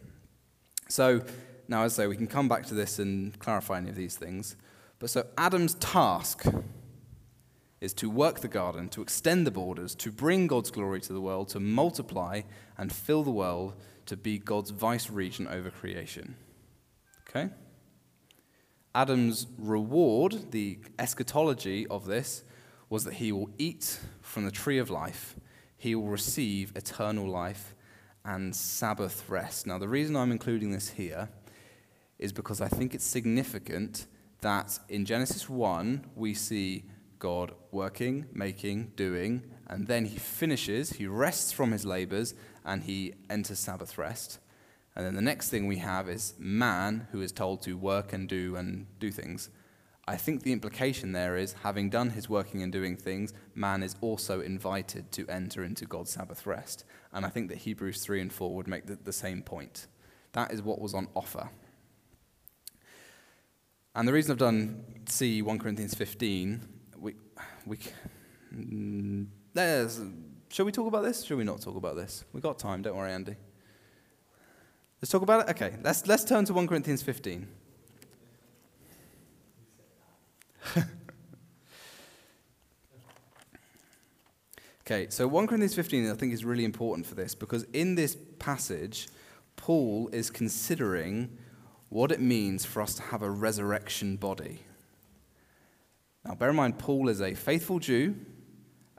So, now as I say, we can come back to this and clarify any of these things. But so Adam's task is to work the garden, to extend the borders, to bring God's glory to the world, to multiply and fill the world, to be God's vice-regent over creation. Okay? Adam's reward, the eschatology of this, was that he will eat from the tree of life. He will receive eternal life and Sabbath rest. Now, the reason I'm including this here is because I think it's significant that in Genesis 1, we see God working, making, doing, and then he finishes, he rests from his labors, and he enters Sabbath rest. And then the next thing we have is man who is told to work and do things. I think the implication there is, having done his working and doing things, man is also invited to enter into God's Sabbath rest. And I think that Hebrews 3 and 4 would make the same point. That is what was on offer. And the reason I've done C, 1 Corinthians 15, shall we talk about this? Shall we not talk about this? We've got time, don't worry, Andy. Let's talk about it? Okay, let's turn to 1 Corinthians 15. Okay, so 1 Corinthians 15 I think is really important for this, because in this passage, Paul is considering what it means for us to have a resurrection body. Now, bear in mind, Paul is a faithful Jew,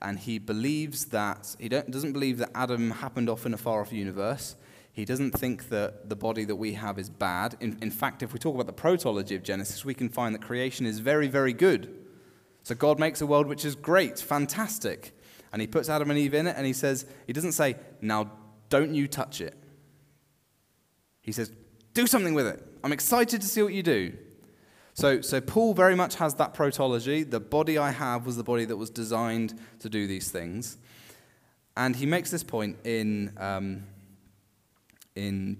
and he believes that doesn't believe that Adam happened off in a far-off universe. He doesn't think that the body that we have is bad. In fact, if we talk about the protology of Genesis, we can find that creation is very, very good. So God makes a world which is great, fantastic. And he puts Adam and Eve in it, and he doesn't say, now don't you touch it. He says, do something with it. I'm excited to see what you do. So Paul very much has that protology. The body I have was the body that was designed to do these things. And he makes this point in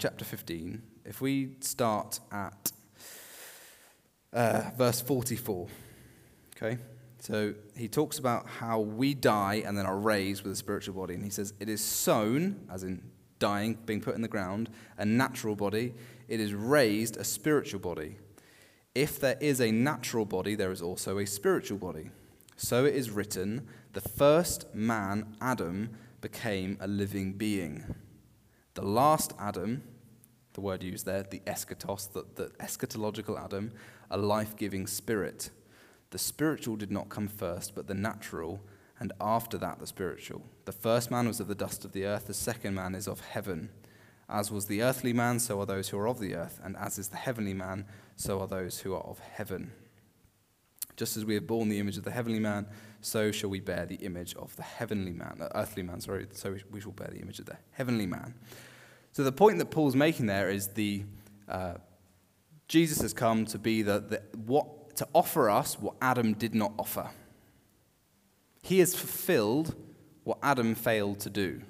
chapter 15, if we start at verse 44, okay? So he talks about how we die and then are raised with a spiritual body. And he says, it is sown, as in dying, being put in the ground, a natural body. It is raised, a spiritual body. If there is a natural body, there is also a spiritual body. So it is written, the first man, Adam, became a living being. The last Adam, the word used there, the eschatos, the eschatological Adam, a life-giving spirit. The spiritual did not come first, but the natural, and after that the spiritual. The first man was of the dust of the earth, the second man is of heaven. As was the earthly man, so are those who are of the earth, and as is the heavenly man, so are those who are of heaven. Just as we have borne the image of the heavenly man, so shall we bear the image of the heavenly man, the earthly man, sorry, so we shall bear the image of the heavenly man. So the point that Paul's making there is Jesus has come to be to offer us what Adam did not offer. He has fulfilled what Adam failed to do.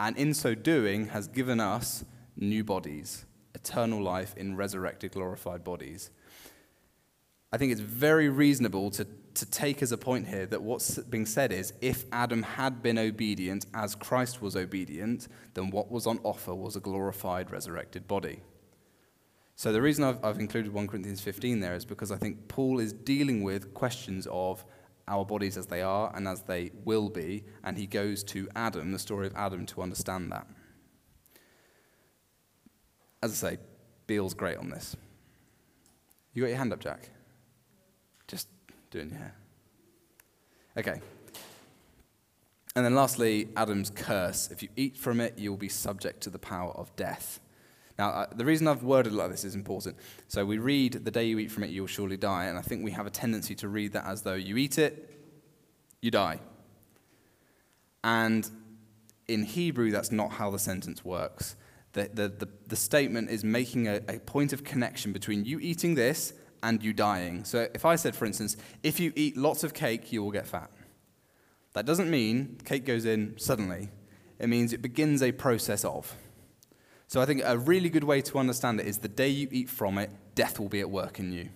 And in so doing has given us new bodies, eternal life in resurrected, glorified bodies. I think it's very reasonable to take as a point here that what's being said is, if Adam had been obedient as Christ was obedient, then what was on offer was a glorified, resurrected body. So the reason I've included 1 Corinthians 15 there is because I think Paul is dealing with questions of our bodies as they are and as they will be, and he goes to Adam, the story of Adam, to understand that. As I say, Beale's great on this. You got your hand up, Jack? Just doing your hair. Okay. And then lastly, Adam's curse. If you eat from it, you'll be subject to the power of death. Now, the reason I've worded it like this is important. So we read, the day you eat from it, you'll surely die. And I think we have a tendency to read that as though you eat it, you die. And in Hebrew, that's not how the sentence works. The statement is making a point of connection between you eating this and you dying. So if I said, for instance, if you eat lots of cake, you will get fat. That doesn't mean cake goes in suddenly. It means it begins a process of. So I think a really good way to understand it is the day you eat from it, death will be at work in you.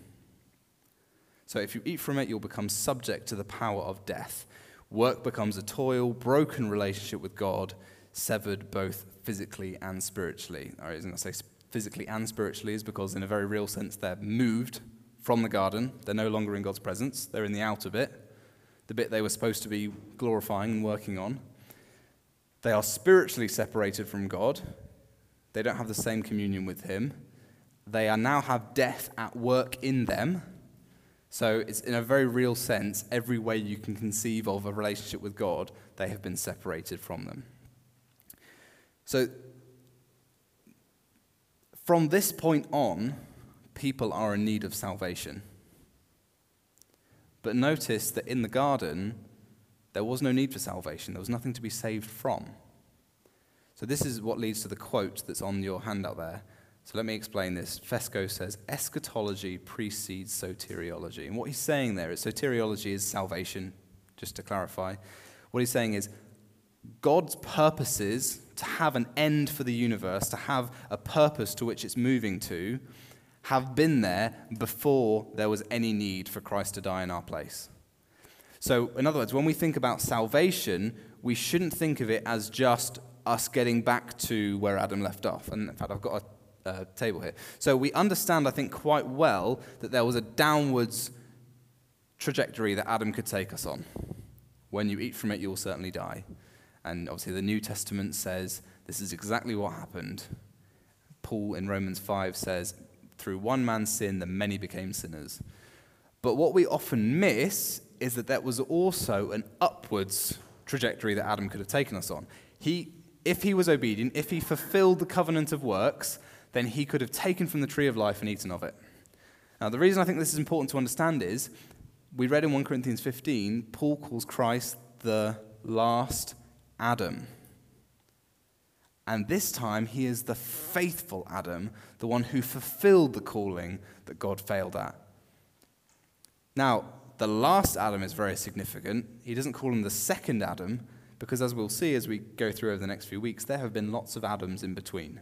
So if you eat from it, you'll become subject to the power of death. Work becomes a toil, broken relationship with God, severed both physically and spiritually. All right, isn't that say physically and spiritually is because in a very real sense they're moved from the garden. They're no longer in God's presence. They're in the outer bit, the bit they were supposed to be glorifying and working on. They are spiritually separated from God. They don't have the same communion with him. They are now have death at work in them. So it's in a very real sense, every way you can conceive of a relationship with God, they have been separated from them. So from this point on, people are in need of salvation. But notice that in the garden, there was no need for salvation. There was nothing to be saved from. So this is what leads to the quote that's on your handout there. So let me explain this. Fesko says, eschatology precedes soteriology. And what he's saying there is soteriology is salvation, just to clarify. What he's saying is God's purposes to have an end for the universe, to have a purpose to which it's moving to, have been there before there was any need for Christ to die in our place. So, in other words, when we think about salvation, we shouldn't think of it as just us getting back to where Adam left off. And in fact, I've got a table here. So we understand, I think, quite well that there was a downwards trajectory that Adam could take us on. When you eat from it, you will certainly die. And obviously the New Testament says this is exactly what happened. Paul in Romans 5 says, through one man's sin, the many became sinners. But what we often miss is that that was also an upwards trajectory that Adam could have taken us on. If he was obedient, if he fulfilled the covenant of works, then he could have taken from the tree of life and eaten of it. Now, the reason I think this is important to understand is, we read in 1 Corinthians 15, Paul calls Christ the last Adam. And this time, he is the faithful Adam, the one who fulfilled the calling that God failed at. Now, the last Adam is very significant. He doesn't call him the second Adam, because as we'll see as we go through over the next few weeks, there have been lots of Adams in between.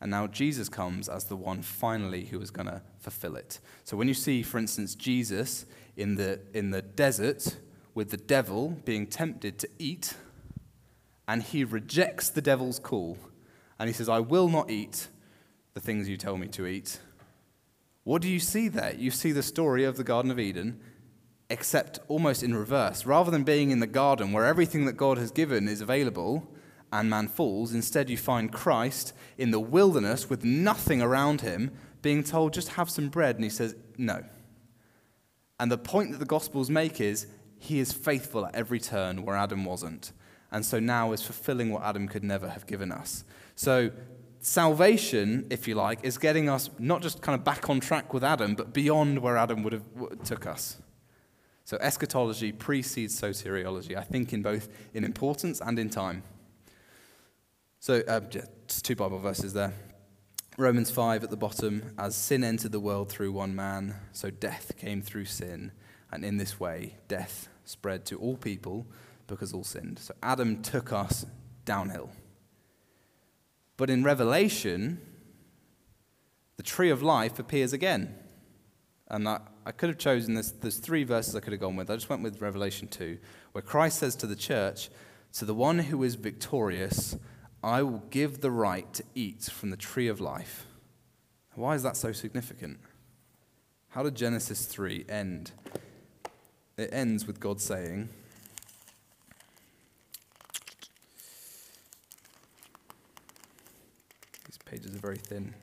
And now Jesus comes as the one finally who is going to fulfill it. So when you see, for instance, Jesus in the desert with the devil being tempted to eat, and he rejects the devil's call, and he says, I will not eat the things you tell me to eat. What do you see there? You see the story of the Garden of Eden, except almost in reverse. Rather than being in the garden where everything that God has given is available and man falls, instead you find Christ in the wilderness with nothing around him being told, just have some bread, and he says, no. And the point that the Gospels make is he is faithful at every turn where Adam wasn't, and so now is fulfilling what Adam could never have given us. So salvation, if you like, is getting us not just kind of back on track with Adam, but beyond where Adam would have took us. So eschatology precedes soteriology, I think, in both in importance and in time. So just two Bible verses there. Romans 5 at the bottom, as sin entered the world through one man, so death came through sin, and in this way death spread to all people because all sinned. So Adam took us downhill. But in Revelation, the tree of life appears again. And I could have chosen this. There's three verses I could have gone with. I just went with Revelation 2, where Christ says to the church, to the one who is victorious, I will give the right to eat from the tree of life. Why is that so significant? How did Genesis 3 end? It ends with God saying, these pages are very thin.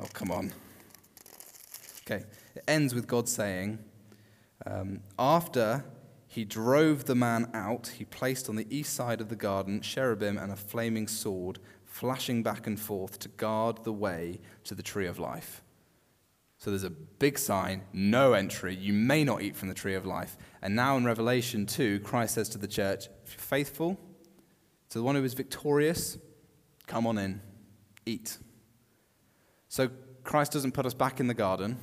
Oh, come on. Okay, it ends with God saying, after he drove the man out, he placed on the east side of the garden cherubim and a flaming sword, flashing back and forth to guard the way to the tree of life. So there's a big sign, no entry, you may not eat from the tree of life. And now in Revelation 2, Christ says to the church, if you're faithful, to the one who is victorious, come on in, eat. So Christ doesn't put us back in the garden.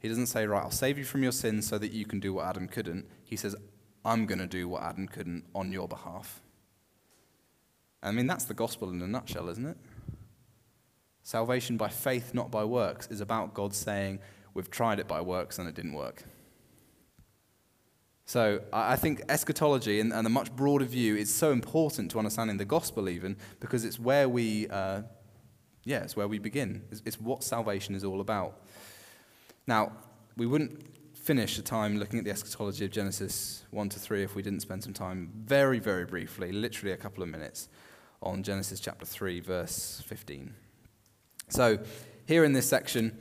He doesn't say, right, I'll save you from your sins so that you can do what Adam couldn't. He says, I'm going to do what Adam couldn't on your behalf. I mean, that's the gospel in a nutshell, isn't it? Salvation by faith, not by works, is about God saying, we've tried it by works and it didn't work. So I think eschatology and the much broader view is so important to understanding the gospel even, because it's where we, it's where we begin. It's what salvation is all about. Now, we wouldn't finish the time looking at the eschatology of Genesis 1-3 if we didn't spend some time very, very briefly, literally a couple of minutes, on Genesis chapter 3, verse 15. So here in this section,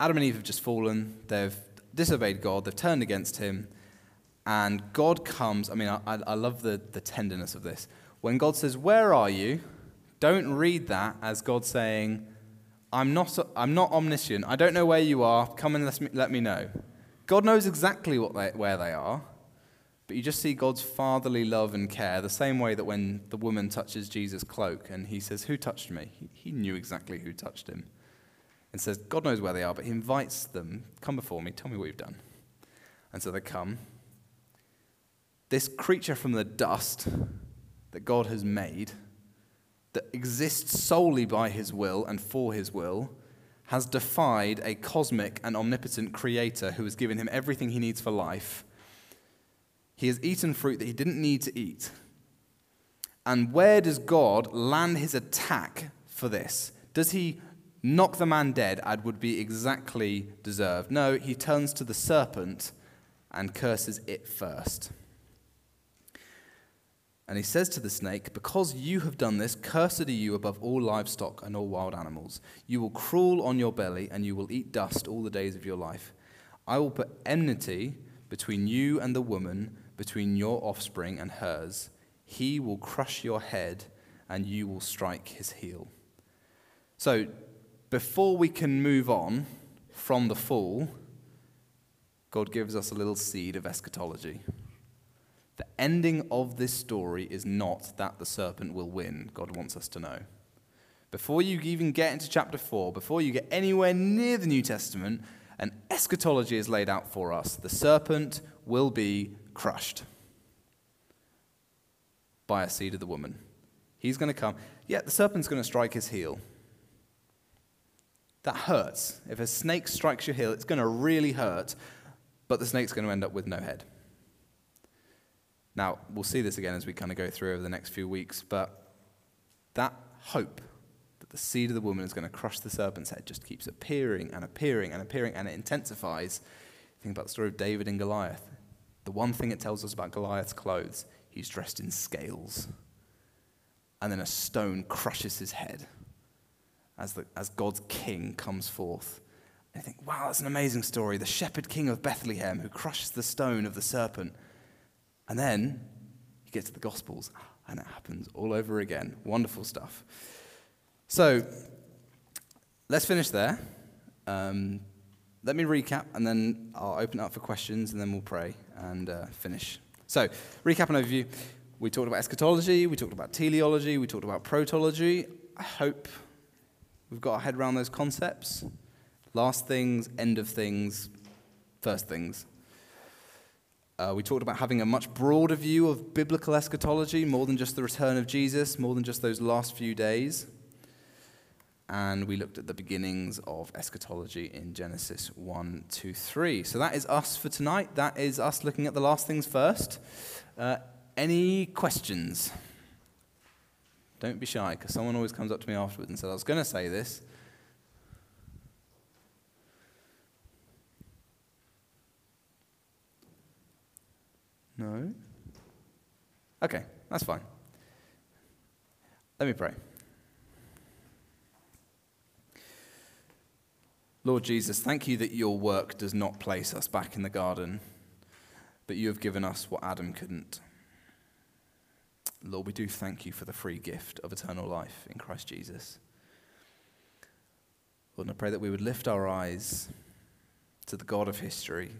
Adam and Eve have just fallen. They've disobeyed God. They've turned against him. And God comes. I mean, I love the tenderness of this. When God says, "Where are you?" Don't read that as God saying, I'm not omniscient. I don't know where you are. Come and let me know. God knows exactly where they are. But you just see God's fatherly love and care, the same way that when the woman touches Jesus' cloak and he says, "Who touched me?" He knew exactly who touched him. And says, God knows where they are, but he invites them, "Come before me, tell me what you've done." And so they come. This creature from the dust that God has made, that exists solely by his will and for his will, has defied a cosmic and omnipotent creator who has given him everything he needs for life. He has eaten fruit that he didn't need to eat. And where does God land his attack for this? Does he knock the man dead and would be exactly deserved? No, he turns to the serpent and curses it first. And he says to the snake, "Because you have done this, cursed are you above all livestock and all wild animals. You will crawl on your belly and you will eat dust all the days of your life. I will put enmity between you and the woman, between your offspring and hers. He will crush your head and you will strike his heel." So, before we can move on from the fall, God gives us a little seed of eschatology. The ending of this story is not that the serpent will win. God wants us to know. Before you even get into chapter 4, before you get anywhere near the New Testament, an eschatology is laid out for us. The serpent will be crushed by a seed of the woman. He's going to come. Yeah, the serpent's going to strike his heel. That hurts. If a snake strikes your heel, it's going to really hurt, but the snake's going to end up with no head. Now, we'll see this again as we kind of go through over the next few weeks, but that hope that the seed of the woman is going to crush the serpent's head just keeps appearing and appearing and appearing, and it intensifies. Think about the story of David and Goliath. The one thing it tells us about Goliath's clothes, he's dressed in scales, and then a stone crushes his head as God's king comes forth. And you think, wow, that's an amazing story. The shepherd king of Bethlehem who crushes the stone of the serpent. And then you get to the Gospels, and it happens all over again. Wonderful stuff. So let's finish there. Let me recap, and then I'll open up for questions, and then we'll pray and finish. So recap and overview. We talked about eschatology. We talked about teleology. We talked about protology. I hope we've got our head around those concepts. Last things, end of things, first things. We talked about having a much broader view of biblical eschatology, more than just the return of Jesus, more than just those last few days. And we looked at the beginnings of eschatology in Genesis 1-3. So that is us for tonight. That is us looking at the last things first. Any questions? Don't be shy, because someone always comes up to me afterwards and says, "I was going to say this." No? Okay, that's fine. Let me pray. Lord Jesus, thank you that your work does not place us back in the garden, but you have given us what Adam couldn't. Lord, we do thank you for the free gift of eternal life in Christ Jesus. Lord, and I pray that we would lift our eyes to the God of history,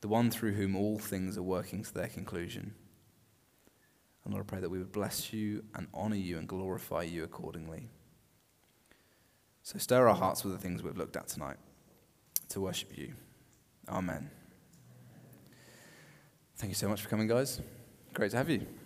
the one through whom all things are working to their conclusion. And Lord, I pray that we would bless you and honor you and glorify you accordingly. So stir our hearts with the things we've looked at tonight to worship you. Amen. Thank you so much for coming, guys. Great to have you.